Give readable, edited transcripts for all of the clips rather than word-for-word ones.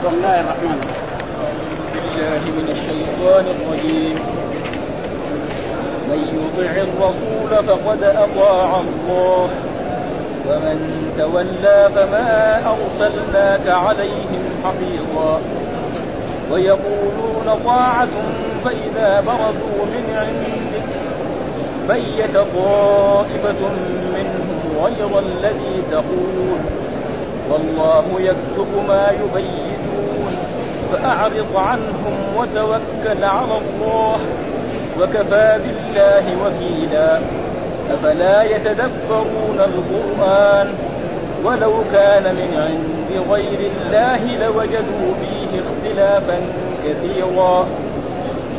بسم الله الرحمن الرحيم. بالله من الشيطان الرجيم. من يطع الرسول فقد أطاع الله ومن تولى فما أرسلناك عليهم حفيظا. ويقولون طاعة فإذا برزوا من عندك بيت طائفة منهم غير الذي تقول والله يكتب ما يبيتون فأعرض عنهم وتوكل على الله وكفى بالله وكيلا. أفلا يتدبرون القرآن ولو كان من عند غير الله لوجدوا فيه اختلافا كثيرا.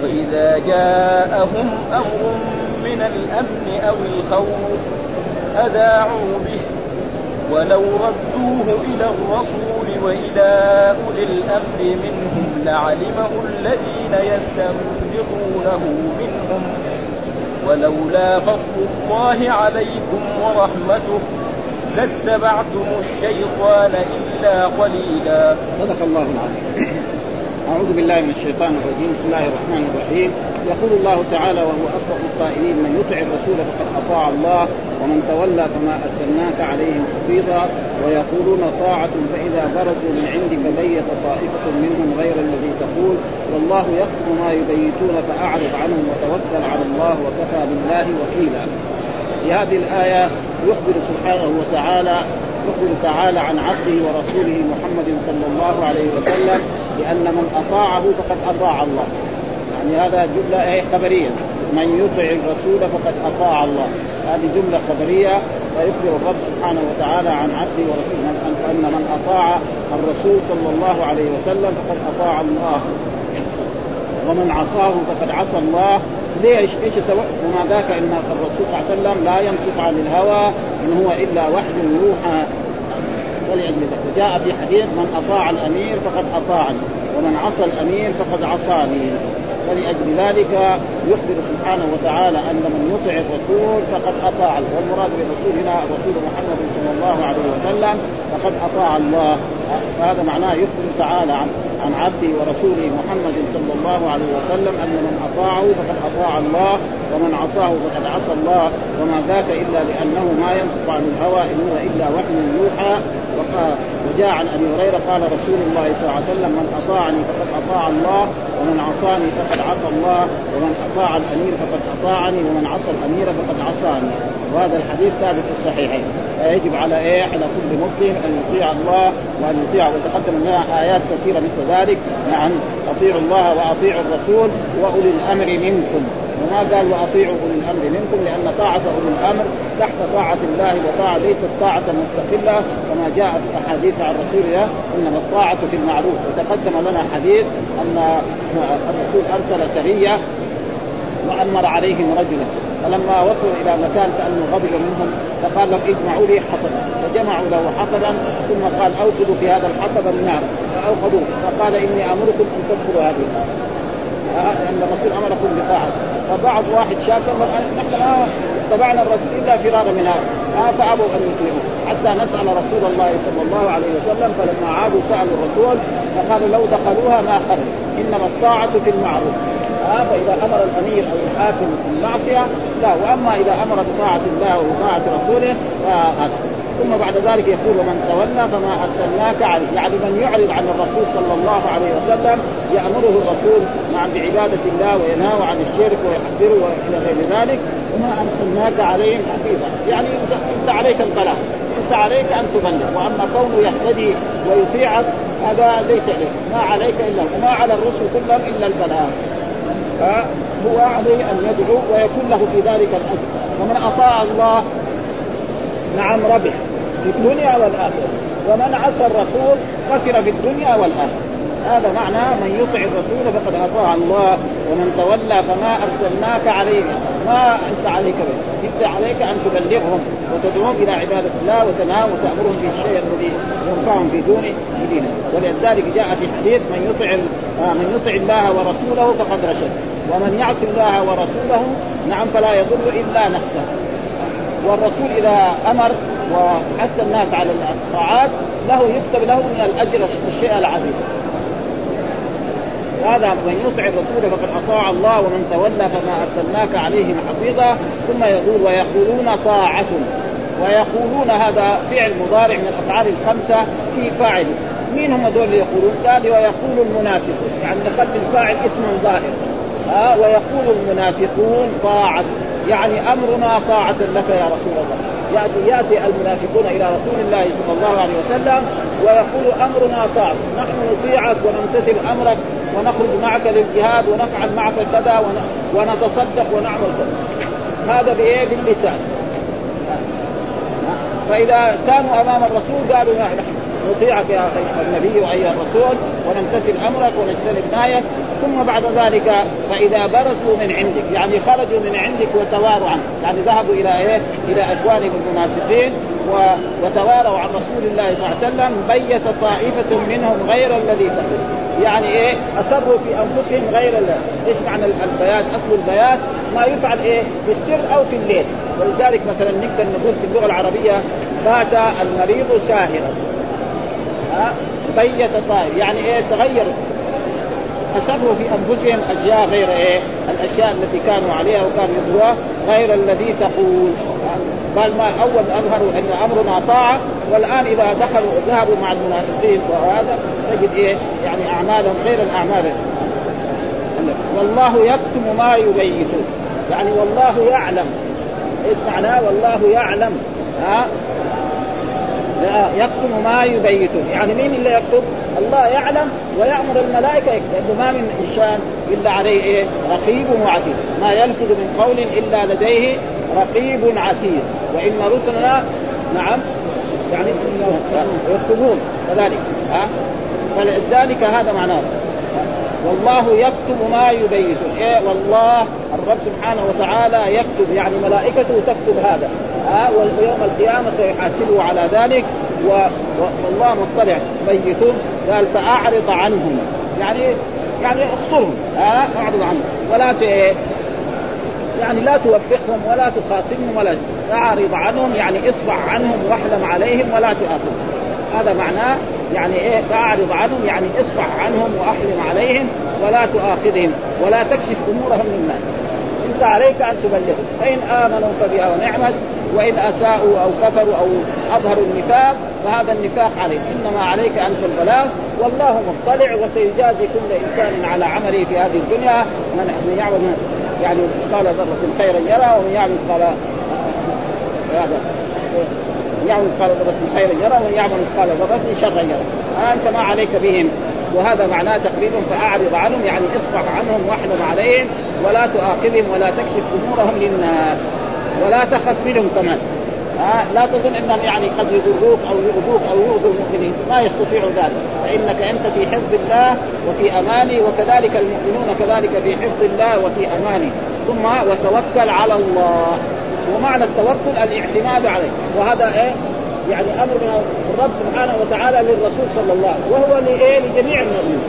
فإذا جاءهم أمر من الأمن أو الخوف أذاعوا به ولو ردوه إلى الرسول وإلى أولي الأمر منهم لعلمه الذين يستنبطونه منهم ولولا فضل الله عليكم ورحمته لاتبعتم الشيطان إلا قليلا. صدق الله العظيم. أعوذ بالله من الشيطان الرجيم. بسم الله الرحمن الرحيم. يقول الله تعالى وهو أصدق القائلين: من يطع الرسول فقد أطاع الله ومن تولى فما أرسلناك عليهم حفيظا. ويقولون طاعة فإذا برزوا من عندك بيت طائفة منهم غير الذي تقول والله يكتب ما يبيتون فأعرض عنهم وتوكل على الله وكفى بالله وكيلا. في هذه الآية يخبر سبحانه وتعالى عن عبده ورسوله محمد صلى الله عليه وسلم لأن من أطاعه فقد أطاع الله. يعني هذا جملة خبرية: من يطع الرسول فقد أطاع الله. هذه جملة خبرية فيخبر الرب سبحانه وتعالى عن عبده ورسوله أن من أطاع الرسول صلى الله عليه وسلم فقد أطاع الله ومن عصاه فقد عصى الله. ليش؟ إيش وما ذاك إن الرسول صلى الله عليه وسلم لا ينطق عن الهوى إن هو إلا وحي يوحى. جاء في حديث: من أطاع الأمير فقد أطاعني ومن عصى الأمير فقد عصاني. ولأجل ذلك يخبر سبحانه وتعالى أن من يطع الرسول فقد أطاع الله. والمراد بالرسول هنا رسول محمد صلى الله عليه وسلم فقد أطاع الله. هذا معناه يخبر تعالى عن عبده ورسوله محمد صلى الله عليه وسلم أن من أطاعه فقد أطاع الله ومن عصاه فقد عصى الله وما ذاك إلا لأنه ما ينطق عن الهوى إن هو إلا وحي يوحى. وجاء عن أبي هريرة قال رسول الله صلى الله عليه وسلم: من أطاعني فقد أطاع الله ومن عصاني فقد عصى الله ومن أطاع الأمير فقد أطاعني ومن عصى الأمير فقد عصاني. وهذا الحديث ثابت في الصحيحين. يجب على على كل مسلم أن يطيع الله وأن يطيع، وتقدم لنا آيات كثيرة مثل ذلك عن أطيعوا الله وأطيعوا الرسول وأولي الأمر منكم. وما قال وأطيعوا أولي الأمر منكم لأن طاعة أولي الأمر تحت طاعة الله وطاعة ليست طاعة مستقلة كما جاء في أحاديث عن رسول الله إنما الطاعة في المعروف. وتقدم لنا حديث أن الرسول أرسل سرية وأمر عليهم رجلا فلما وصلوا إلى مكان كأنه غضب منهم فقال لهم: اجمعوا لي حطبا. فجمعوا له حطبا ثم قال: أوقدوا في هذا الحطب النار. فأوقدوه فقال: إني أمركم أن تدخلوا هذه النار لأن الرسول أمركم بطاعته. فبعض واحد شاكر نحن اتبعنا الرسول إلا فرارا من هذا فأبوا أن يطيعوه حتى نسأل رسول الله صلى الله عليه وسلم. فلما عادوا سألوا الرسول فقالوا: لو دخلوها ما خرج إنما الطاعة في المعروف. فإذا أمر الأمير أو الحاكم بالمعصية لا، وأما إذا أمر بطاعة الله وطاعة رسوله فهذا. ثم بعد ذلك يقول: ومن تولى فما أرسلناك عليه. يعني من يعرض عن الرسول صلى الله عليه وسلم يأمره الرسول بعبادة الله وينهى عن الشرك ويحذره إلى غير ذلك وما أرسلناك عليهم حفيظا. يعني أنت عليك البلاغ، أنت عليك أن تبلغ، وأما كونه يهتدي ويطيعك هذا ليس عليك، ما عليك إلا وما على الرسل كلهم إلا البلاغ. هو عليه أن يدعو ويكون له في ذلك الأجر. ومن أطاع الله ربح في الدنيا والآخرة ومن عصى الرسول خسر في الدنيا والآخرة. هذا معنى من يطع الرسول فقد أطاع الله ومن تولى فما أرسلناك عليه. ما أنت عليك به، أنت عليك أن تبلغهم وتدعوهم إلى عبادة الله وتنهاهم وتأمرهم بالشيء الذي ينفعهم في دينه. ولذلك جاء في الحديث: من يطع الله ورسوله فقد رشد ومن يعصي الله ورسوله فلا يضر إلا نفسه. والرسول إذا أمر وحث الناس على الطاعات له يكتب له من الأجر الشيء العظيم. هذا من يطع الرسول فقد أطاع الله ومن تولى فما أرسلناك عليهم حفيظا. ثم يقول ويقولون طاعة. ويقولون هذا فعل مضارع من الأفعال الخمسة في فاعل. مين هم دول اللي يقولون؟ قال ويقول المنافقون، يعني نخلي الفاعل اسم ظاهر. ويقول المنافقون طاعة، يعني أمرنا طاعة لك يا رسول الله. يأتي المنافقون إلى رسول الله صلى الله عليه وسلم ويقول أمرنا طاعة، نحن نطيعك ونمتثل أمرك ونخرج معك للجهاد ونفعل معك كذا ونتصدق ونعمل كذا. هذا بإيه؟ باللسان. فإذا كانوا أمام الرسول قالوا نحن نطيعك يا النبي وأيها الرسول ونمتثل أمرك ونجتنب نهيك. ثم بعد ذلك فإذا برزوا من عندك، يعني خرجوا من عندك وتواروا عنك، يعني ذهبوا إلى إلى أجوانهم المنافقين وتواروا عن رسول الله صلى الله عليه وسلم. بيت طائفة منهم غير الذي تقول، يعني إيه؟ أسروا في أنفسهم غير الله. إيش معنى البيات؟ أصل البيات ما يفعل إيه؟ في السر أو في الليل. ولذلك مثلا نقدر نقول في اللغة العربية بات المريض ساهرا. بيت طائف يعني إيه؟ تغير، أسروا في أنفسهم أشياء غير إيه؟ الأشياء التي كانوا عليها وكانوا يدروها غير الذي تقول. قال ما أول أظهروا أن أمرنا طاعة، والآن إذا دخلوا ذهبوا مع المنافقين وهذا تجد إيه؟ يعني أعمالهم غير الأعمال. والله يكتم ما يبيتون، يعني والله يعلم. إيه معناه والله يعلم؟ يكتم ما يبيتون، يعني مين اللي يكتم؟ الله يعلم ويأمر الملائكة يكتب. ما من إنسان إلا عليه إيه؟ رقيب وعتيد. ما يلفظ من قول إلا لديه رقيب عتيد. وإن رسلنا نعم يعني يكتبون كذلك. فلذلك هذا معناه والله يكتب ما يبيتون. إيه والله الرب سبحانه وتعالى يكتب، يعني ملائكته تكتب هذا. ويوم القيامة سيحاسبه على ذلك والله مطلع. بيتهم قال فأعرض عنهم، يعني اخسرهم. أعرض عنهم ولا يعني لا توبخهم ولا تخاصمهم ولا تعرض عنهم، يعني اصفع عنهم واحلم عليهم ولا تؤاخذهم. هذا معناه يعني إيه؟ فأعرض عنهم يعني اصفع عنهم وأحلم عليهم ولا تؤاخذهم ولا تكشف أمورهم للناس. أنت عليك أن تبلغهم، فإن آمنوا فبها ونعمت، وإن أساءوا أو كفروا أو أظهروا النفاق فهذا النفاق عليه. إنما عليك أنت البلاغ، والله مطلع وسيجازي كل إنسان على عمله في هذه الدنيا. من يعمل يعني مثقال ذرة خيرا يرى، ومن يعمل مثقال ذرة خيرا يرى، ومن يعمل مثقال ذرة شرا يرى. أنت ما عليك بهم. وهذا معناه تقريبا فأعرض عنهم يعني اصفح عنهم واحلم عليهم ولا تؤاخذهم ولا تكشف أمورهم للناس ولا تخف منهم كمان. لا تظن أنهم يعني قد يضروك أو يؤذوك أو يؤذوا المؤمنين، ما يستطيع ذلك، فإنك أنت في حفظ الله وفي أمانه، وكذلك المؤمنون كذلك في حفظ الله وفي أمانه. ثم وتوكل على الله. ومعنى التوكل الاعتماد عليه. وهذا إيه؟ يعني أمر من الرب سبحانه وتعالى للرسول صلى الله عليه وسلم، وهو لجميع المؤمنين.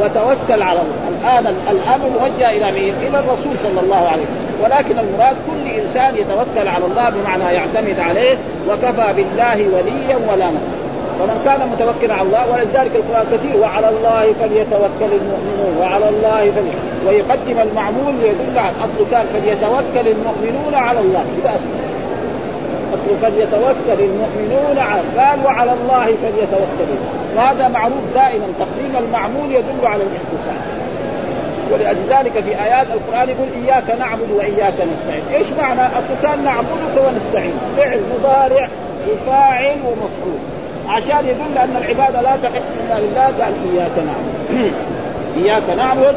وتوكل على الله. الآن الأمر موجه إلى مين؟ إلى الرسول صلى الله عليه وسلم، ولكن المراد كل إنسان يتوكل على الله بمعنى يعتمد عليه. وكفى بالله وليا ولا نصيرا. فمن كان متوكلا على الله، ولذلك القرآن كثير وعلى الله فليتوكل المؤمنون وعلى الله ويقدم المعمول ليدل على الأصل. كان فليتوكل المؤمنون على الله، إذا فليتوكل المؤمنون على قال وعلى الله فليتوكلون. وهذا معروف دائما، تقديم المعمول يدل على الاختصاص. ولذلك في آيات القرآن يقول إياك نعبد وإياك نستعين. إيش معنى أصل كان نعبدك ونستعين؟ فعل مضارع وفاعل ومفعول، عشان يدل أن العبادة لا تحق إلا لله. قال إياك نعبد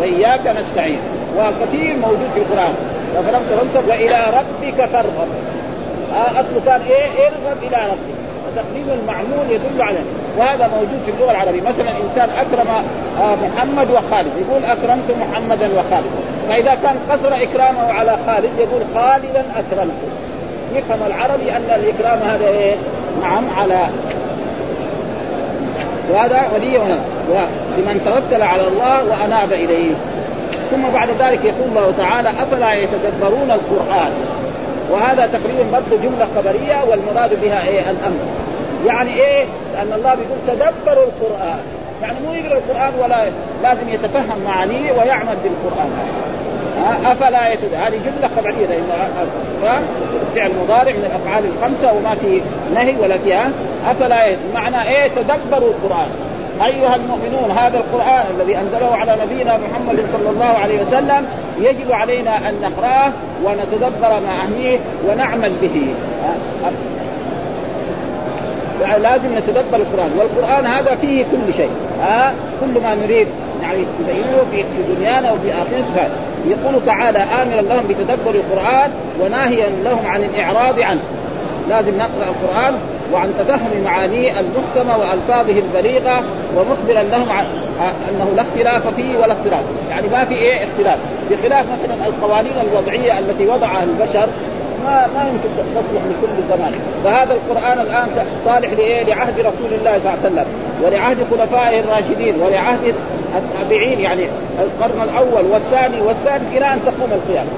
وإياك نستعين. وكثير موجود في القرآن. فلم تنسب وإلى ربك فارغب. أصله كان إيه؟ ارغب إلى ربك. وتقديم المعمول يدل عليه. وهذا موجود في اللغة العربية. مثلا إنسان أكرم محمد وخالد، يقول أكرمت محمدا وخالد. فإذا كان قصر إكرامه على خالد يقول خالدا أكرمته. يفهم العربي أن الإكرام هذا إيه؟ نعم على. وهذا ولي لمن توكل على الله وأناب إليه. ثم بعد ذلك يقول الله تعالى أفلا يتدبرون القرآن. وهذا تقريبا برضه جملة خبرية، والمراد بها إيه؟ الأمر. يعني إيه؟ أن الله بيقول تدبروا القرآن، يعني مو يقرأ القرآن ولا لازم يتفهم معانيه ويعمل بالقرآن. أفلا يتد هذه جملة خبرية لأن القرآن فعل مضارع من الأفعال الخمسة وما في نهي ولا فيها. أفلا يتد معنى إيه؟ تدبروا القرآن أيها المؤمنون، هذا القرآن الذي أنزله على نبينا محمد صلى الله عليه وسلم يجب علينا أن نقرأه ونتدبر معه ونعمل به. لازم نتدبر القرآن، والقرآن هذا فيه كل شيء، كل ما نريد يعني تبينه في دنيانا وفي آخرتنا. يقول تعالى آمرا لهم بتدبر القرآن وناهيا لهم عن الإعراض عنه. لازم نقرأ القرآن وعن تفهم معانيه المحكمة وألفاظه البليغة، ومخبرا لهم أنه لا اختلاف فيه ولا اختلاف، يعني ما في إيه اختلاف، بخلاف مثلا القوانين الوضعية التي وضعها البشر ما يمكن تصلح لكل زمان. فهذا القرآن الآن صالح لعهد رسول الله صلى الله عليه وسلم ولعهد خلفائه الراشدين ولعهد التابعين، يعني القرن الأول والثاني إلى أن تقوم القيامة.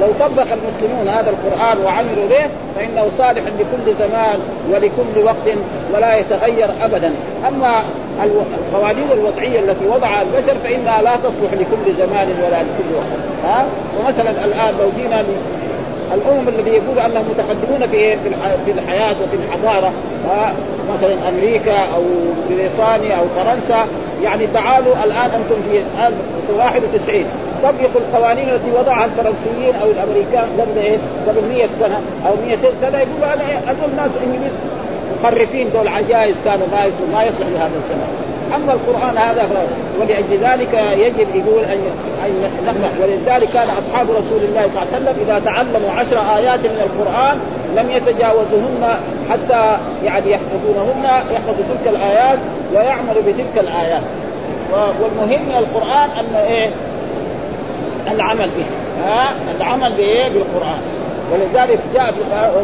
لو طبق المسلمون هذا القرآن وعملوا به فإنه صالح لكل زمان ولكل وقت ولا يتغير أبدا. أما القوانين الوضعية التي وضعها البشر فإنها لا تصلح لكل زمان ولا لكل وقت. ومثلا الآن لو جينا الأمم الذي يقول أنهم متقدمون في الحياة وفي الحضارة، مثلا أمريكا أو بريطانيا أو فرنسا، يعني تعالوا الآن أنتم في 1991 طبقوا القوانين التي وضعها الفرنسيين أو الأمريكان قبل 100 سنة أو 200 سنة. يقولوا أنتم ناس إنجليز مخرفين، دول عجائز كانوا بايس وما يصلح لهذا السنة. أما القرآن هذا ولأجل ذلك يجب يقول أن نقرأ. ولذلك كان أصحاب رسول الله صلى الله عليه وسلم إذا تعلموا 10 آيات من القرآن لم يتجاوزهن حتى يعني يحفظوا تلك الآيات ويعملوا بتلك الآيات. والمهم من القرآن أن العمل به، العمل به بالقرآن. ولذلك جاء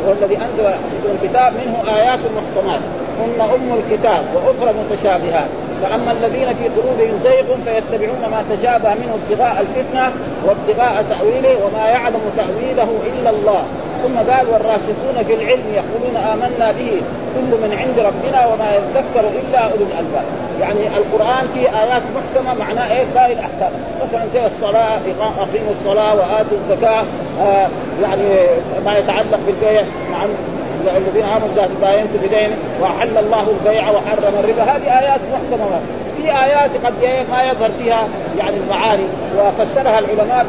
والذي أنزل الكتاب منه آيات محكمات هن أم الكتاب وأخرى متشابهات، فأما الذين في قلوبهم زيغ فيتبعون ما تشابه منه ابتغاء الفتنة وابتغاء تأويله وما يعلم تأويله إلا الله. ثم قال والراسخون في العلم يقولون آمنا به كل من عند ربنا وما يذكر إلا أولو الألباب. يعني القرآن فيه آيات محكمة معناه إيه؟ باقي الأحكام مثلا زي الصلاة، أقيموا الصلاة وآتوا الزكاة، يعني ما يتعلق بالبيع مع الذين آمنوا ذات باين بدين وحل الله البيع وحرم الربا. هذه آيات محكمة، في آيات قد ما يظهر فيها يعني المعاني وفسرها العلماء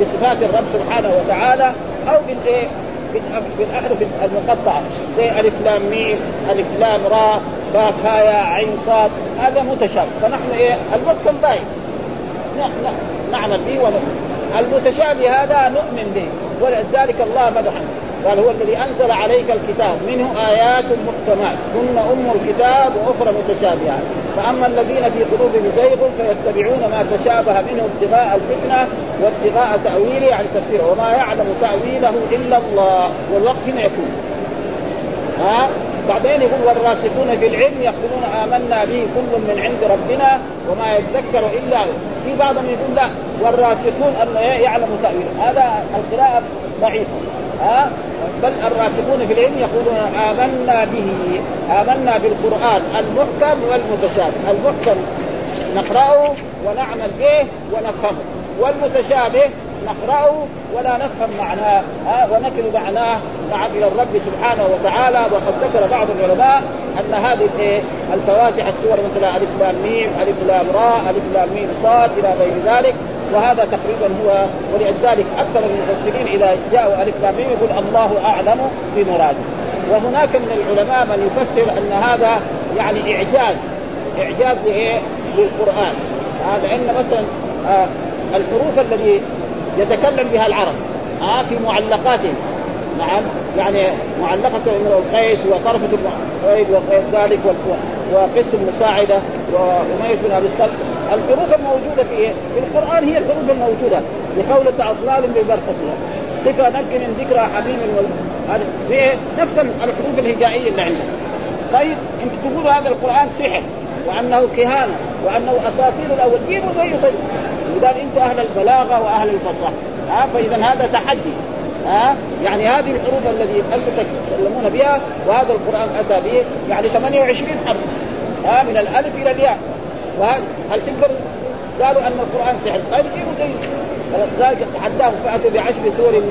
بصفات الرب سبحانه وتعالى أو بالأحرف المقطعة زي ألف لام ميم، ألف لام را، باء ياء عين صاد، هذا متشابه. فنحن المحكم باين نعمل به، المتشابه هذا نؤمن به. ولذلك الله مدحه قال هو الذي أنزل عليك الكتاب منه آيات محكمات هن أم الكتاب وأخرى متشابهات، فأما الذين في قلوبهم زيغ فيتبعون ما تشابه منه ابتغاء الفتنة وابتغاء تأويله عن تفسيره وما يعلم تأويله إلا الله. والوقت ما يكون بعدين يقول والراسخون في العلم يقولون آمنا به كل من عند ربنا وما يذكر إلا هو. في بعضهم يقول لا والراسخون أن يعلم تأويله، هذا القراءة ضعيفة. بل الراسخون في العلم يقولون آمنا به، آمنا بالقرآن المحكم والمتشابه. المحكم نقرأه ونعمل به ونفهمه، والمتشابه نقرأه ولا نفهم معناه ونكل معناه مع الرب سبحانه وتعالى. وقد ذكر بعض العلماء أن هذه الفواتح السور مثل ألف لام ميم، ألف لام راء، ألف لام ميم صاد إلى غير ذلك، وهذا تقريبا هو. ولذلك أكثر من المفسرين إذا جاءوا ألف لام ميم يقول الله أعلم بمراده. وهناك من العلماء من يفسر أن هذا يعني إعجاز للقرآن، هذا إن مثلا الحروف التي يتكلم بها العرب في معلقاتهم، نعم يعني معلقة امرؤ القيس وطرفة القيد وغير ذلك وقسم مساعدة وميس بن أبي الصلت، الحروف الموجودة في القرآن هي الحروف الموجودة لقولة أطلال ببرقصها تكا نجم من ذكرى حبيب نفس الحروف الهجائية اللي عندنا. طيب انت تقول هذا القرآن سحر وأنه كهانة وأنه أساطير الأولين وغير ذلك، إذا أنت أهل البلاغة وأهل الفصاحة فإذا هذا تحدي يعني هذه الحروف التي أنتم تتكلمون بها وهذا القرآن أتى به يعني 28 حرف من الألف إلى الياء، هل تقدر؟ قالوا أن القرآن سحر. طيب إيه ذلك؟ تحداه فأتوا بعشر سور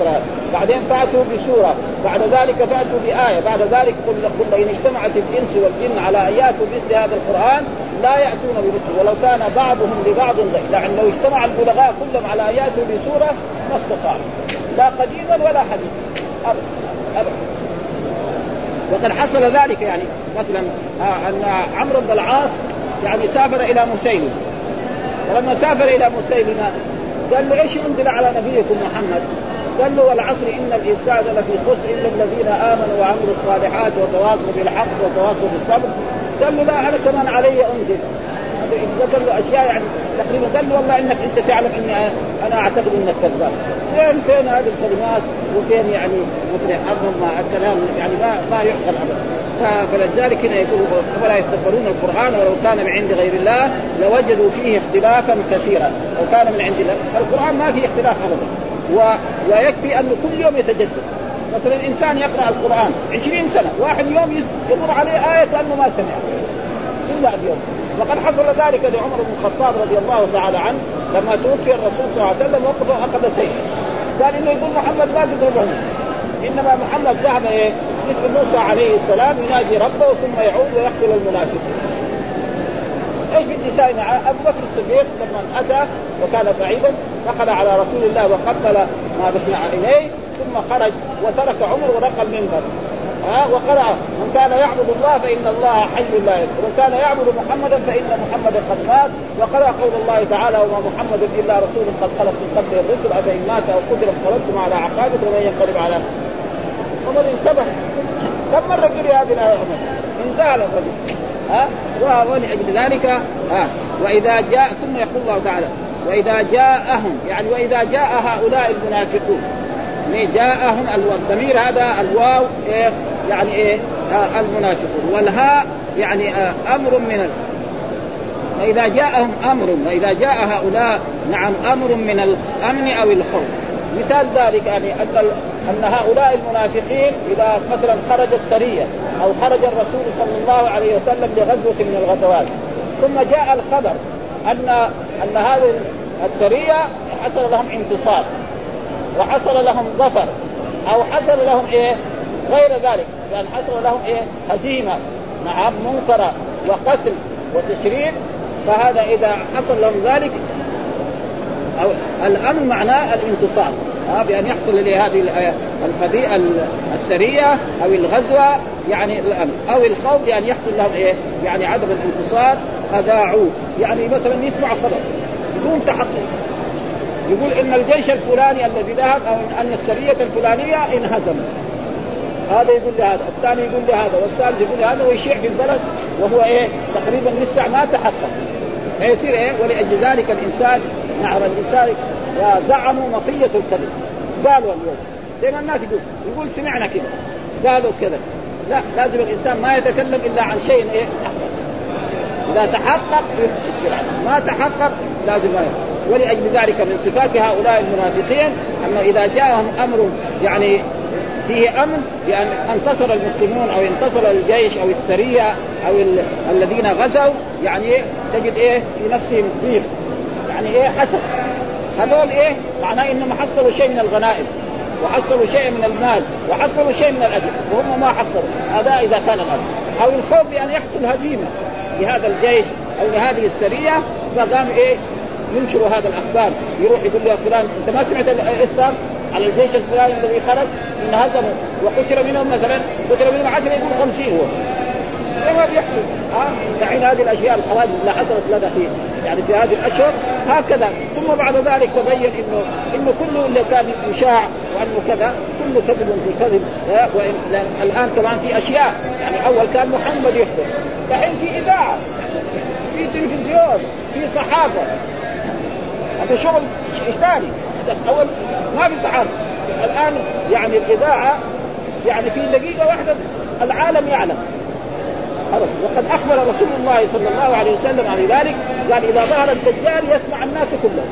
مثلها، بعدين فأتوا بسورة، بعد ذلك فأتوا بآية، بعد ذلك قل إن اجتمعت الإنس والجن على أن يأتوا بمثل هذا القرآن لا يأتون بمثله ولو كان بعضهم لبعض ظهيرا. لأن لو اجتمع البلغاء كلهم على أن يأتوا بسورة ما استطاعوا، لا قديما ولا حديثا أبدا. وقد حصل ذلك، يعني مثلا أن عمرو بن العاص يعني سافر إلى مسيلمة، ولما سافر إلى مسيلمة قال له إيش أنزل على نبيكم محمد؟ قال له والعصر إن الإنسان لفي خسر إلا الذين آمنوا وعملوا الصالحات وتواصوا بالحق وتواصوا بالصبر. قال له لا أنا كمان علي أنزل، ذكر له أشياء يعني تقريبا. قال له والله إنك أنت تعلم إني أنا أعتقد إنك كذاب. فين هذه الكلمات وفين يعني مثل أظلم الكلام يعني ما يحصل أبدا. فلذلك هنا يقول فلا يستقبلون القرآن ولو كان من عند غير الله لوجدوا فيه اختلافا كثيرا. لو كان من عند الله القرآن ما فيه اختلاف أبدا، ويكفي أنه كل يوم يتجدد. مثلا إنسان يقرأ القرآن 20 سنة، واحد يوم يمر عليه آية أنه ما سمع إلا اليوم. وقد حصل ذلك لعمر بن الخطاب رضي الله تعالى عنه لما توفي الرسول صلى الله عليه وسلم وقف وأخذ سيف، قال إنه يقول محمد لا تضربه، إنما محمد ذهب مثل موسى عليه السلام ينادي ربه ثم يعود ويقتل المنافقين. إيش بدي ساي مع أبو بكر الصديق لما أتى وكان بعيدا دخل على رسول الله وقبل ما بثنا عليه ثم خرج وترك عمر ورقى المنبر وقرأ من كان يعبد الله فإن الله حي لا يموت ومن كان يعبد محمدا فإن محمدا قد مات، وقرأ قول الله تعالى وما محمد إلا رسول قد خلت من قبله الرسل أفإن مات أو قتل انقلبتم على عقابكم ومن ينقلب على عمر انتبه. كم مرة قرأ هذه الآية؟ انتهى الرجل ولعجل ذلك وإذا جاء ثم يقول الله تعالى وإذا جاءهم، يعني وإذا جاء هؤلاء المنافقون جاءهم الضمير هذا الواو يعني إيه المنافقون، والهاء يعني أمر من وإذا جاءهم أمر، وإذا جاء هؤلاء نعم أمر من الأمن أو الخوف. مثال ذلك يعني أن هؤلاء المنافقين إذا مثلا خرجت سرية أو خرج الرسول صلى الله عليه وسلم لغزوة من الغزوات ثم جاء الخبر أن هذه السرية حصل لهم انتصار وحصل لهم ظفر أو حصل لهم إيه غير ذلك، يعني حصل لهم إيه هزيمة نعم منكرة وقتل وتشريد، فهذا إذا حصل لهم ذلك أو الأمن معناه الانتصار بأن يحصل لهذه القبيلة السرية أو الغزوة يعني الأمن، أو الخوف بأن يحصل لهم إيه يعني عدم الانتصار أذاعوا. يعني مثلا يسمع خبر بدون تحقق يقول إن الجيش الفلاني الذي ذهب أو أن السرية الفلانية انهزم، هذا يقول لهذا، الثاني يقول لهذا، والثالث يقول لهذا، ويشيع في البلد وهو إيه تقريبا لسه ما تحقق فيصير إيه. ولأجل ذلك الإنسان نعم الإنسان زعموا نقية الكذب، قالوا اليوم زي ما الناس يقول سمعنا كذا قالوا كذا، لا لازم الإنسان ما يتكلم إلا عن شيء إيه تحقق، إذا تحقق ما تحقق لازم ما يحقق. ولأجل ذلك من صفات هؤلاء المنافقين أنه إذا جاءهم أمر يعني فيه أمر بأن انتصر المسلمون أو انتصر الجيش أو السرية أو الذين غزوا، يعني تجد إيه في نفسهم ضيق يعني إيه حسد. هذول إيه معناه إنهم حصلوا شيء من الغنائم وحصلوا شيء من المال وحصلوا شيء من الأجر وهم ما حصلوا، هذا إذا كان غزو. أو الخوف بأن يحصل هزيمة لهذا الجيش أو لهذه السرية، فقام إيه ينشروا هذا الأخبار، يروح يقول له فلان أنت ما سمعت الإسلام على الجيش الفلاني الذي خرج انهزموا وقتل منهم مثلا قتل منهم 10 يقول 50 هو ما بيحصل دعين هذه الأشياء الحوادث اللي حصلت لنا في يعني في هذه الأشهر هكذا. ثم بعد ذلك تبين إنه كله اللي كان يشاع وأنه كذا كله كذب في كذب. الآن كمان في أشياء يعني أول كان محمد يخبر، دحين في إذاعة في تلفزيون في صحافة، هذا شغل اشتاري. أول ما في صحافة، الآن يعني الإذاعة يعني في دقيقة واحدة العالم يعلم. وقد أخبر رسول الله صلى الله عليه وسلم عن ذلك، قال إذا ظهر الدجال يسمع الناس كلهم.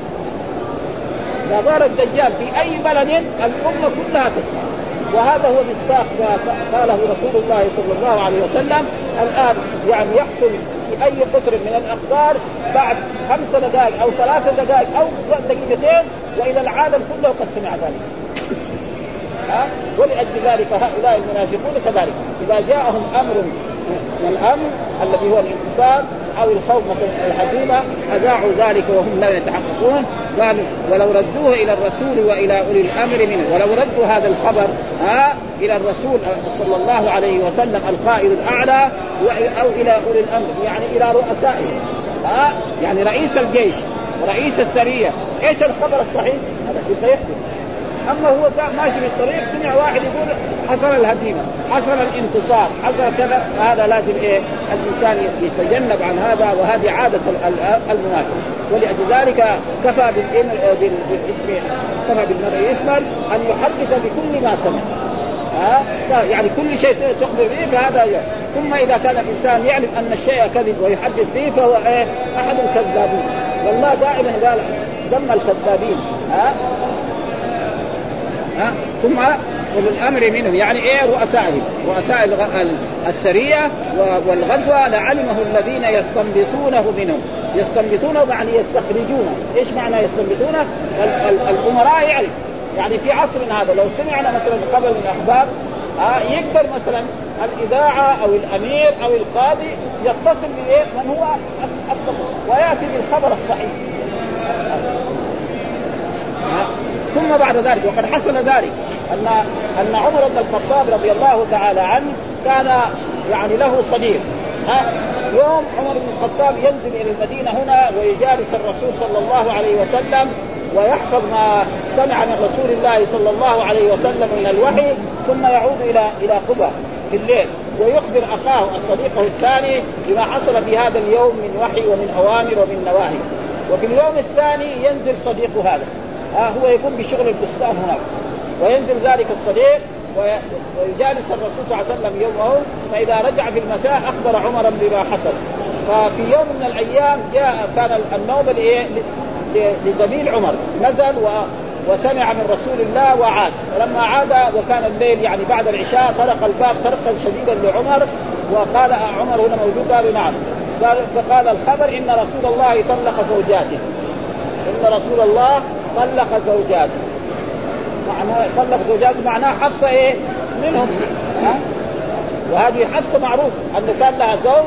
إذا ظهر الدجال في أي بلد الأمة كلها تسمع، وهذا هو مصداق ما قاله رسول الله صلى الله عليه وسلم. الآن يعني يحصل في أي قطر من الأقطار بعد 5 دقائق أو 3 دقائق أو 2 دقيقتين وإلى العالم كله قد سمع ذلك. ولأجل ذلك هؤلاء المنافقون كذلك إذا جاءهم أمر من الأمر الذي هو الانتصار أو الخوف مثل الحزيمة أذاعوا ذلك وهم لا يتحققون. قالوا ولو ردوه إلى الرسول وإلى أولي الأمر منه، ولو ردوا هذا الخبر إلى الرسول صلى الله عليه وسلم القائد الأعلى أو إلى أولي الأمر يعني إلى رؤسائه يعني رئيس الجيش ورئيس السرية، إيش الخبر الصحيح؟ هذا كيف يخبر؟ أما هو ماشي في الطريق سمع واحد يقول حصل الهزيمة حصل الانتصار حصل كذا، هذا لازم الإنسان يتجنب عن هذا، وهذه عادة المنافق. ولذلك كفى بالمرء إثما أن يحدث بكل ما سمع يعني كل شيء تخبر به فهذا ثم إذا كان الإنسان يعلم أن الشيء كذب ويحدث به فهو أحد الكذابين. والله دائما قال ذم الكذابين ثم وللأمر منهم يعني رؤسائهم رؤساء السرية والغزوة لعلمه الذين يستنبطونه منهم. يستنبطونه يعني يستخرجونه. إيش معنى يستنبطونه؟ الأمراء يعرف يعني في عصرنا هذا لو سمعنا مثلا خبر من أخبار يقدر مثلا الإذاعة أو الأمير أو القاضي يتصل من هو الضبط ويأتي بالخبر الصحيح ثم بعد ذلك. وقد حصل ذلك أن عمر بن الخطاب رضي الله تعالى عنه كان يعني له صديق يوم عمر بن الخطاب ينزل إلى المدينة هنا ويجالس الرسول صلى الله عليه وسلم ويحفظ ما سمع من رسول الله صلى الله عليه وسلم من الوحي ثم يعود إلى قبة في الليل ويخبر أخاه صديقه الثاني بما حصل في هذا اليوم من وحي ومن أوامر ومن نواهي. وفي اليوم الثاني ينزل صديقه هذا هو يقوم بشغل البستان هناك وينزل ذلك الصديق ويجالس الرسول صلى الله عليه وسلم يومه. فإذا رجع في المساء أخبر عمر بما حصل. ففي يوم من الأيام جاء كان النوبة لزميل عمر نزل وسمع من رسول الله وعاد. ولما عاد وكان الليل يعني بعد العشاء طرق الباب طرقا شديدا لعمر وقال عمر هنا موجود؟ قال نعم. فقال الخبر إن رسول الله طلق زوجاته. إن رسول الله طلق زوجاته معناه حفصة منهم وهذه حفصة معروف أن كان لها زوج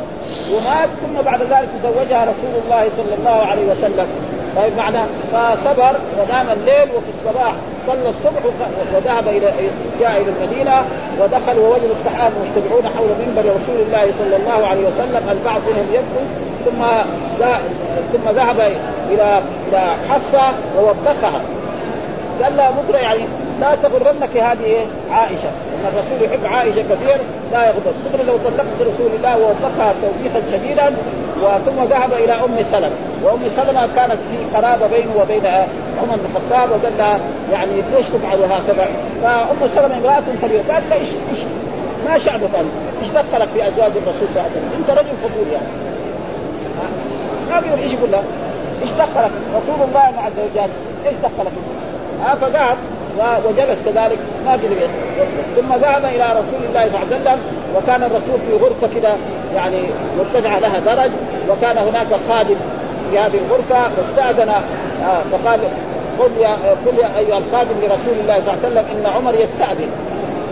ومات ثم بعد ذلك تزوجها رسول الله صلى الله عليه وسلم. طيب معناه فصبر ونام الليل وفي الصباح صلى الصبح وذهب جاء إلى المدينة ودخل ووجد الصحابة مجتمعون حول منبر رسول الله صلى الله عليه وسلم البعض منهم يبكي ثم ذهب إلى حفصة ووبخها قال لها بكرة يعني لا تغرنك هذه عائشة إن الرسول يحب عائشة كثير لا يغضب بكرة لو طلقت رسول الله ووبخها توبيخا شديدا. ثم ذهب إلى أم سلمة وأم سلمة كانت في قرابة بينه وبين عمر بن الخطاب وقال لها يعني ليش تفعل هكذا؟ فأم سلمة امرأة كبيرة قالت لا إيش ما شأنك أنت؟ إيش دخلك في أزواج الرسول صلى الله عليه وسلم؟ أنت رجل فضول يعني ما بيقول إيش يقول لها إيش دخلك رسول الله مع الزوجات إيش دخلك؟ فذهب وجلس كذلك ما قدر يصبر ثم ذهب إلى رسول الله صلى الله عليه وسلم وكان الرسول في غرفة كده يعني واتبع لها درج وكان هناك خادم في هذه الغرفة فاستأذن فقال قل يا أيها الخادم لرسول الله صلى الله عليه وسلم إن عمر يستأذن.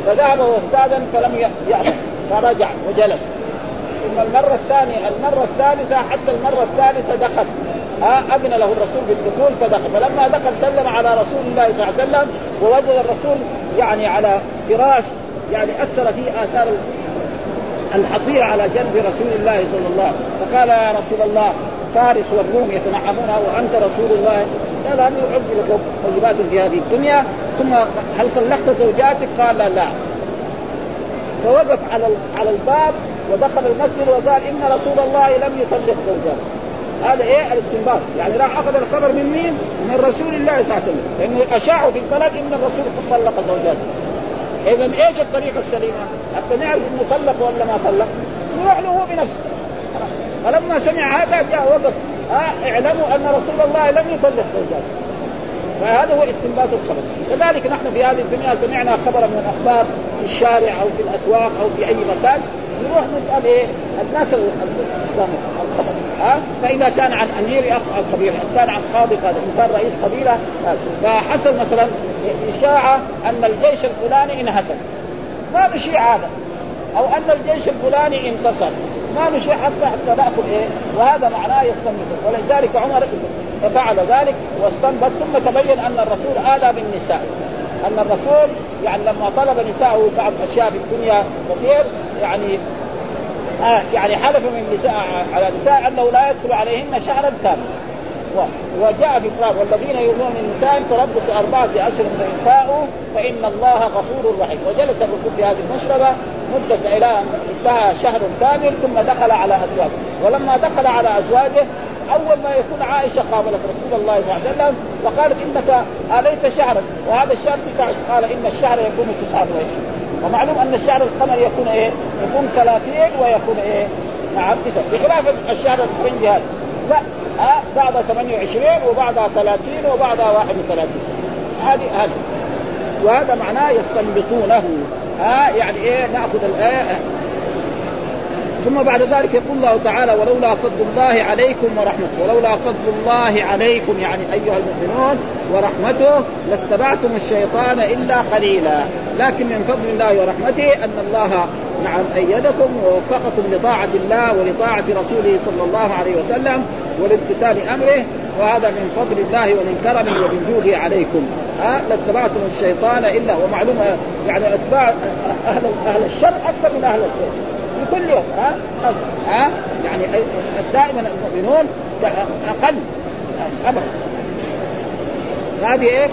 فذهب واستأذن فلم يأذن فرجع وجلس ثم المرة الثالثة حتى المرة الثالثة دخل أذن له الرسول بالدخول فدخل. فلما دخل سلم على رسول الله صلى الله عليه وسلم ووجد الرسول يعني على فراش يعني أثر فيه آثار الحصير على جنب رسول الله صلى الله عليه وسلم. فقال يا رسول الله فارس والروم يتنعمونها وأنت رسول الله قال أن يعجل لكم طيبات في هذه الدنيا ثم هل طلقت زوجاتك؟ قال لا. فوقف على الباب ودخل المسجد وقال إن رسول الله لم يطلق زوجاته. هذا الاستنباط يعني راح أخذ الخبر من مين؟ من رسول الله صلى الله عليه وسلم لأنه أشاعوا في البلد إن الرسول طلق زوجاته. إذا إيش الطريقة السليمة؟ حتى نعرف إنه طلق ولا ما طلق نروح له هو بنفسه. فلما سمع هذا جاء وقف اعلموا أن رسول الله لم يطلق زوجاته. فهذا هو استنباط الخبر. كذلك نحن في هذه الدنيا سمعنا خبرا من الأخبار في الشارع أو في الأسواق أو في أي مكان نروح نسأل إيه الناس الخبر. فإذا كان عن أمير القبيلة، إن كان عن قاضي قاضي، إن كان رئيس قبيلة. فحصل مثلا إشاعة أن الجيش الفلاني انهزم، ما بشيء هذا، أو أن الجيش الفلاني انتصر، ما بشيء حتى نأخذ إيه، وهذا معناه يستنبط. ولذلك عمر فعل ذلك واستنبط، ثم تبين أن الرسول آلى بالنساء، أن الرسول يعني لما طلب نساءه بعض أشياء في الدنيا كثير يعني يعني حلف من نساء على نساء أنه لا يدخل عليهن شعرا كاملا، وجاء في القرآن والذين يؤمنون بالنساء تربص 4 أشهر فانفاؤوا فإن الله غفور رحيم. وجلس الرسول في هذه المشربة مدة إلى أن انتهى شهر كامل، ثم دخل على أزواجه. ولما دخل على أزواجه أول ما يكون عائشة قابلت رسول الله صلى الله عليه وسلم وقالت إنك آليت شعرا، وهذا الشعر 9، قال إن الشعر يكون 9، ومعلوم أن الشعر القمر يكون إيه؟ يكون 30 ويكون إيه؟ نعم 9، بخلاف الشعر الفرنجي هذا لا، بعضها 28 وبعضها 30 وبعضها 31. هذه وهذا معناه يستنبطونه يعني إيه نأخذ الآية. ثم بعد ذلك يقول الله تعالى ولولا فضل الله عليكم ورحمته، ولولا فضل الله عليكم يعني أيها المؤمنون ورحمته لاتبعتم الشيطان إلا قليلا، لكن من فضل الله ورحمته أن الله نعم أيدكم ووفقكم لطاعة الله ولطاعة رسوله صلى الله عليه وسلم والامتثال أمره، وهذا من فضل الله ومن كرمه وبنجوه عليكم لاتبعتم الشيطان إلا. ومعلوم يعني أتباع أهل الشر أكثر من أهل الخير كل يوم يعني دائما المؤمنون أقل أبدا. هذه إيه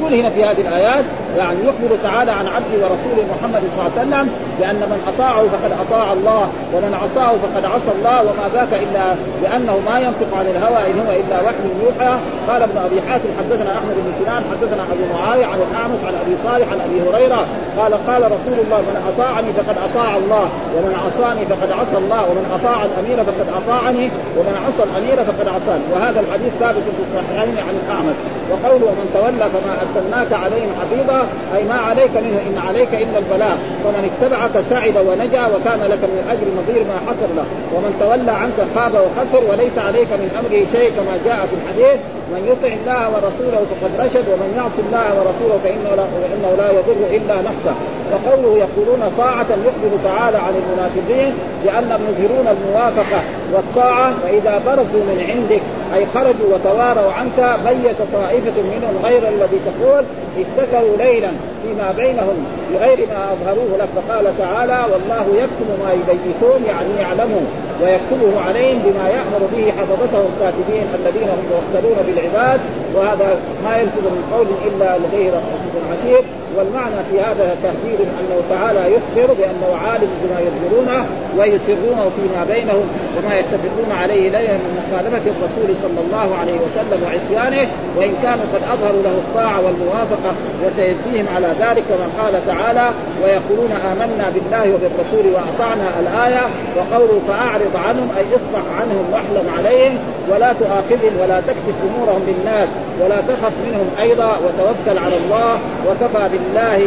يقول هنا في هذه الآيات يعني يخبر تعالى عن عبده ورسوله محمد صلى الله عليه وسلم لأن من أطاعه فقد أطاع الله ومن عصاه فقد عصى الله وما ذاك إلا لأنه ما ينطق عن الهوى إن هو إلا وحي يوحى. قال ابن أبي حاتم حدثنا أحمد بن سنان حدثنا أبو معاوية عن الأعمش عن أبي صالح عن أبي هريرة قال قال رسول الله من أطاعني فقد أطاع الله ومن عصاني فقد عصى الله ومن أطاع الأمير فقد أطاعني ومن عصى الأمير فقد عصاني. وهذا الحديث ثابت في الصحيحين عن الأعمش. وقوله ومن تولى فما أرسلناك عليهم حفيظا أي ما عليك منه إن عليك إلا البلاغ ومن اتبعك سعد ونجا وكان لك من الأجر نظير ما حصل له ومن تولى عنك خاب وخسر وليس عليك من أمره شيء كما جاء في الحديث. من يطع الله ورسوله فقد رشد ومن يعص الله ورسوله فإنه لا يضر إلا نفسه. وقوله يقولون طاعة يخبر تعالى عن المنافقين لأن يظهرون الموافقة والطاعة وإذا برزوا من عندك أي خرجوا وتواروا عنك بيت طائفة منهم غير الذي تقول اتكوا ليلا فيما بينهم بغير ما أظهروه لك. فقال تعالى والله يكتم ما يبيتون يعني يعلمون ويكتبه عليهم بما يأمر به حفظته الكاتبين الذين هم يختلون بالعباد وهذا ما يلفظ من قول إلا لديه رقص عجيب. والمعنى في هذا تهديد أنه تعالى يخبر بأنه عالم بما يظهرونه ويسرونه فيما بينهم وما يتفقون عليه ليلا من مخالفة الرسول صلى الله عليه وسلم وعصيانه وإن كانوا قد أظهروا له الطاعة والموافقة وسيجزيهم على ذلك. ومن قال تعالى ويقولون آمنا بالله وبالرسول وأطعنا الآية. وقولوا فأعرض عنهم أي اصفح عنهم واحلم عليهم ولا تؤاخذهم ولا تكشف أمورهم للناس ولا تخف منهم أيضا وتوكل على الله وكفى بالله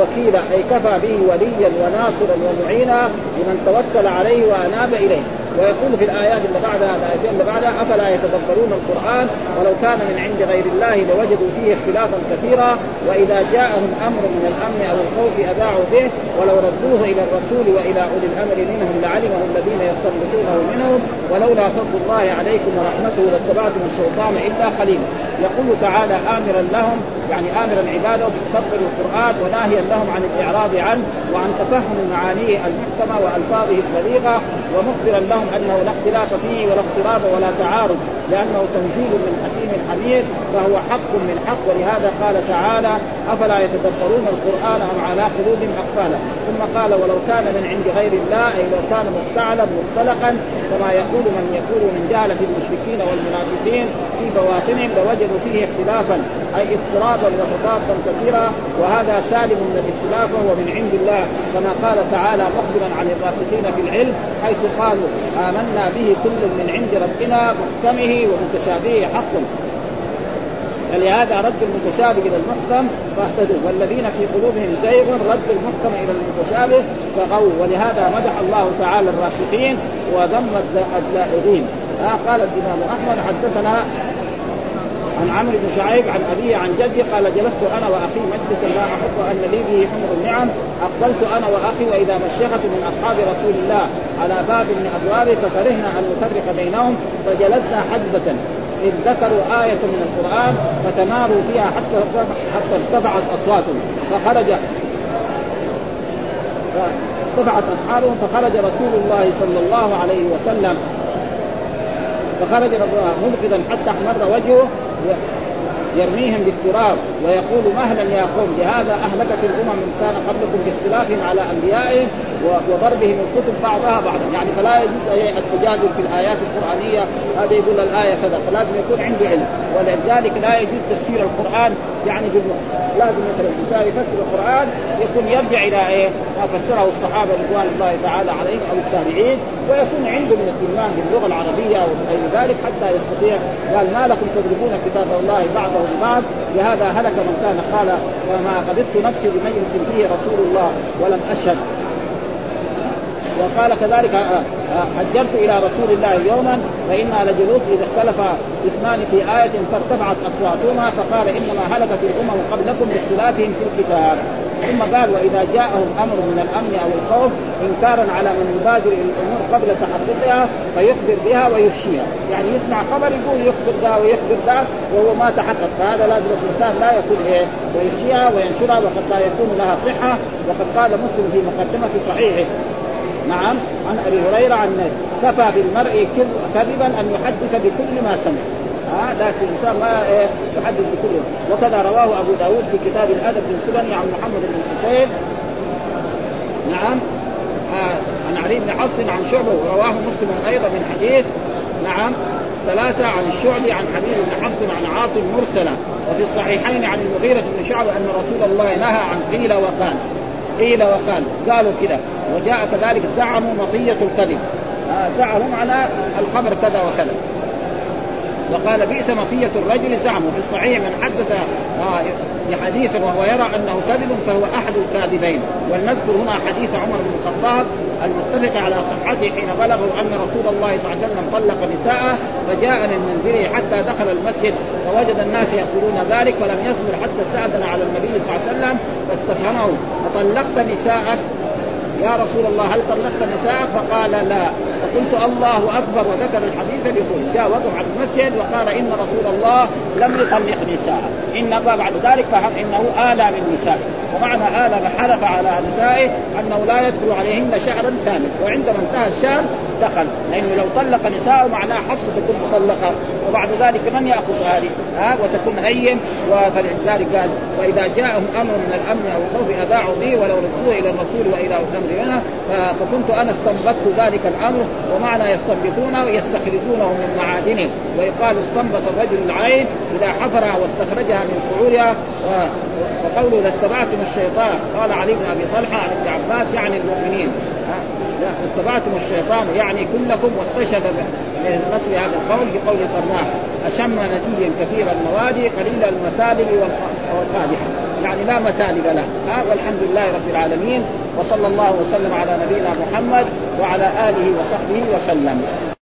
وكيلا أي كفى به وليا وناصرا ومعينا لمن توكل عليه وأناب إليه. ويقول في الآيات اللي بعدها الآيتين اللي بعدها أفلا يتدبرون القرآن ولو كان من عند غير الله لوجدوا فيه اختلافا كثيرا وإذا جاءهم أمر من الأمن أو الخوف أذاعوا به ولو ردوه إلى الرسول وإلى أولي الأمر منهم لعلمه الذين يستنبطونه منهم ولولا فضل الله عليكم ورحمته لاتبعتم الشيطان إلا قليلا. يقول تعالى آمرا لهم يعني آمرا عباده بتدبر القرآن وناهيا لهم عن الإعراض عنه وعن تفهم معانيه المحكمة وألفاظه البليغة ومخبرا لهم أنه لا اختلاف فيه ولا اضطراب ولا تعارض لأنه تنزيل من حكيم حميد فهو حق من حق. ولهذا قال تعالى أفلا يتدبرون القرآن أم على قلوب أقفاله. ثم قال ولو كان من عند غير الله أي لو كان مستعلا مختلقا كما يقول من يقول من جهل في المشركين والمنافقين في بواطنهم لوجدوا فيه اختلافا أي اضطرابا وتضادا كثيرا وهذا سالم من الاختلاف وهو من عند الله كما قال تعالى مخبرا عن الراسخين في العلم حيث قالوا آمنا به كل من عند ربنا محكمه ومتشابهه حق. فلهذا رد المتشابه إلى المحكم فاهتدوا، والذين في قلوبهم زيغ رد المحكم إلى المتشابه فغوا، ولهذا مدح الله تعالى الراشدين وذم الزائغين. قال الإمام أحمد حدثنا عن عمرو بن شعيب عن أبي عن جدي قال جلست أنا وأخي مجلسا لا أحب أن لي به حمر النعم، أقبلت أنا وأخي وإذا مشيخة من أصحاب رسول الله على باب من أبوابه فكرهنا أن نفرق بينهم فجلسنا حجزة، إذ ذكروا آية من القرآن فتماروا فيها حتى ارتفعت أصواتهم، فخرج رسول الله صلى الله عليه وسلم فخرج منقذا حتى احمر وجهه يرميهم بالتراب ويقول مهلا يا قوم، لهذا أهلكت الأمم من كان قبلكم باختلافهم على أنبيائهم وضربهم الكتب بعضها بعضا، يعني فلا يجوز التجادل في الآيات القرآنية، هذا يقول الآية كذا فلازم يكون عنده علم، ولذلك لا يجوز تفسير القرآن يعني بالمعنى، لازم مثلا الإنسان يفسر القرآن يكون يرجع إلى ما فسره الصحابة رضوان الله تعالى عليهم أو التابعين، ويكون عنده من الإيمان باللغة العربية وغير ذلك حتى يستطيع. قال ما لكم تضربون كتاب الله بعضه ببعض، لهذا هلك من كان قال وما قبضت نفسي بمجلس فيه رسول الله ولم أشهد. وقال كذلك حجرت إلى رسول الله يوما فإنا لجلوس إذا اختلف اسمان في آية فارتفعت أصواتهما فقال إنما هلكت الأمم قبلكم باختلافهم في الكتاب. ثم قال وإذا جاءهم أمر من الأمن أو الخوف إنكارا على من يبادر إلى الأمور قبل تحققها فيخبر بها ويفشيها، يعني يسمع خبر يقول يخبر ده ويخبر ده وهو ما تحقق، فهذا لازم الإنسان لا يكون ويفشيها وينشرها وقد لا يكون لها صحة. وقد قال مسلم في مقدمة صحيحه نعم عن أبي هريرة عن كفى بالمرء كذبا أن يحدث بكل ما سمع، لا الإنسان ما يحدث بكل. وكذا رواه أبو داود في كتاب الأدب السنن عن محمد بن حسين نعم عن علي بن حص عن شعبة، ورواه مسلم أيضا من حديث نعم ثلاثة عن الشعبي عن حبيب بن حفص عن عاصم مرسلا. وفي الصحيحين عن المغيرة بن شعبة أن رسول الله نهى عن قيل وقال، قيل وقال قالوا كذا، وجاء كذلك زعموا مطية الكذب، زعموا على الخبر كذا وكذا، وقال بئس مطية الرجل زعموا. في الصحيح من حدث لحديث وهو يرى أنه كذب فهو أحد الكاذبين. ولنذكر هنا حديث عمر بن الخطاب المتفق على صحته حين بلغوا أن رسول الله صلى الله عليه وسلم طلق نساءه، فجاء من منزله حتى دخل المسجد فوجد الناس يقولون ذلك فلم يصبر حتى استأذن على النبي صلى الله عليه وسلم فاستفهمه فطلقت نساءك يا رسول الله هل طلقت نساءك؟ فقال لا، فقلت الله أكبر، وذكر الحديث يقول جاء وضع على المسجد وقال إن رسول الله لم يطلق نساء، إنما بعد ذلك فهم إنه آلى من نساء، ومعنى آلى حرف على نسائه أنه لا يدخل عليهن شعرا كامل، وعندما انتهى الشعر دخل، لأنه لو طلق نساء معناه حفصة تكون مطلقة وبعد ذلك من يأخذ هذه وتكون أيم. وفلذلك قال وإذا جاءهم أمر من الأمن أو الخوف أذاعوا به ولو ردوه إلى الرسول وإلى الأمر منه، فكنت أنا استنبطت ذلك الأمر، ومعنى يستنبطونه ويستخرجونه من معادنه. ويقال استنبط الرجل العين إذا حفرها واستخرجها من فعولها. وقوله لاتبعتم الشيطان قال علي بن أبي طلحة عن ابن عباس يعني المؤمنين اتبعتم الشيطان يعني كلكم، واستشهد بنصر هذا القول بقول فرناح أشم نديا كثير الموادي قليل المثالب والقادحة، يعني لا مثالب له. والحمد لله رب العالمين، وصلى الله وسلم على نبينا محمد وعلى آله وصحبه وسلم.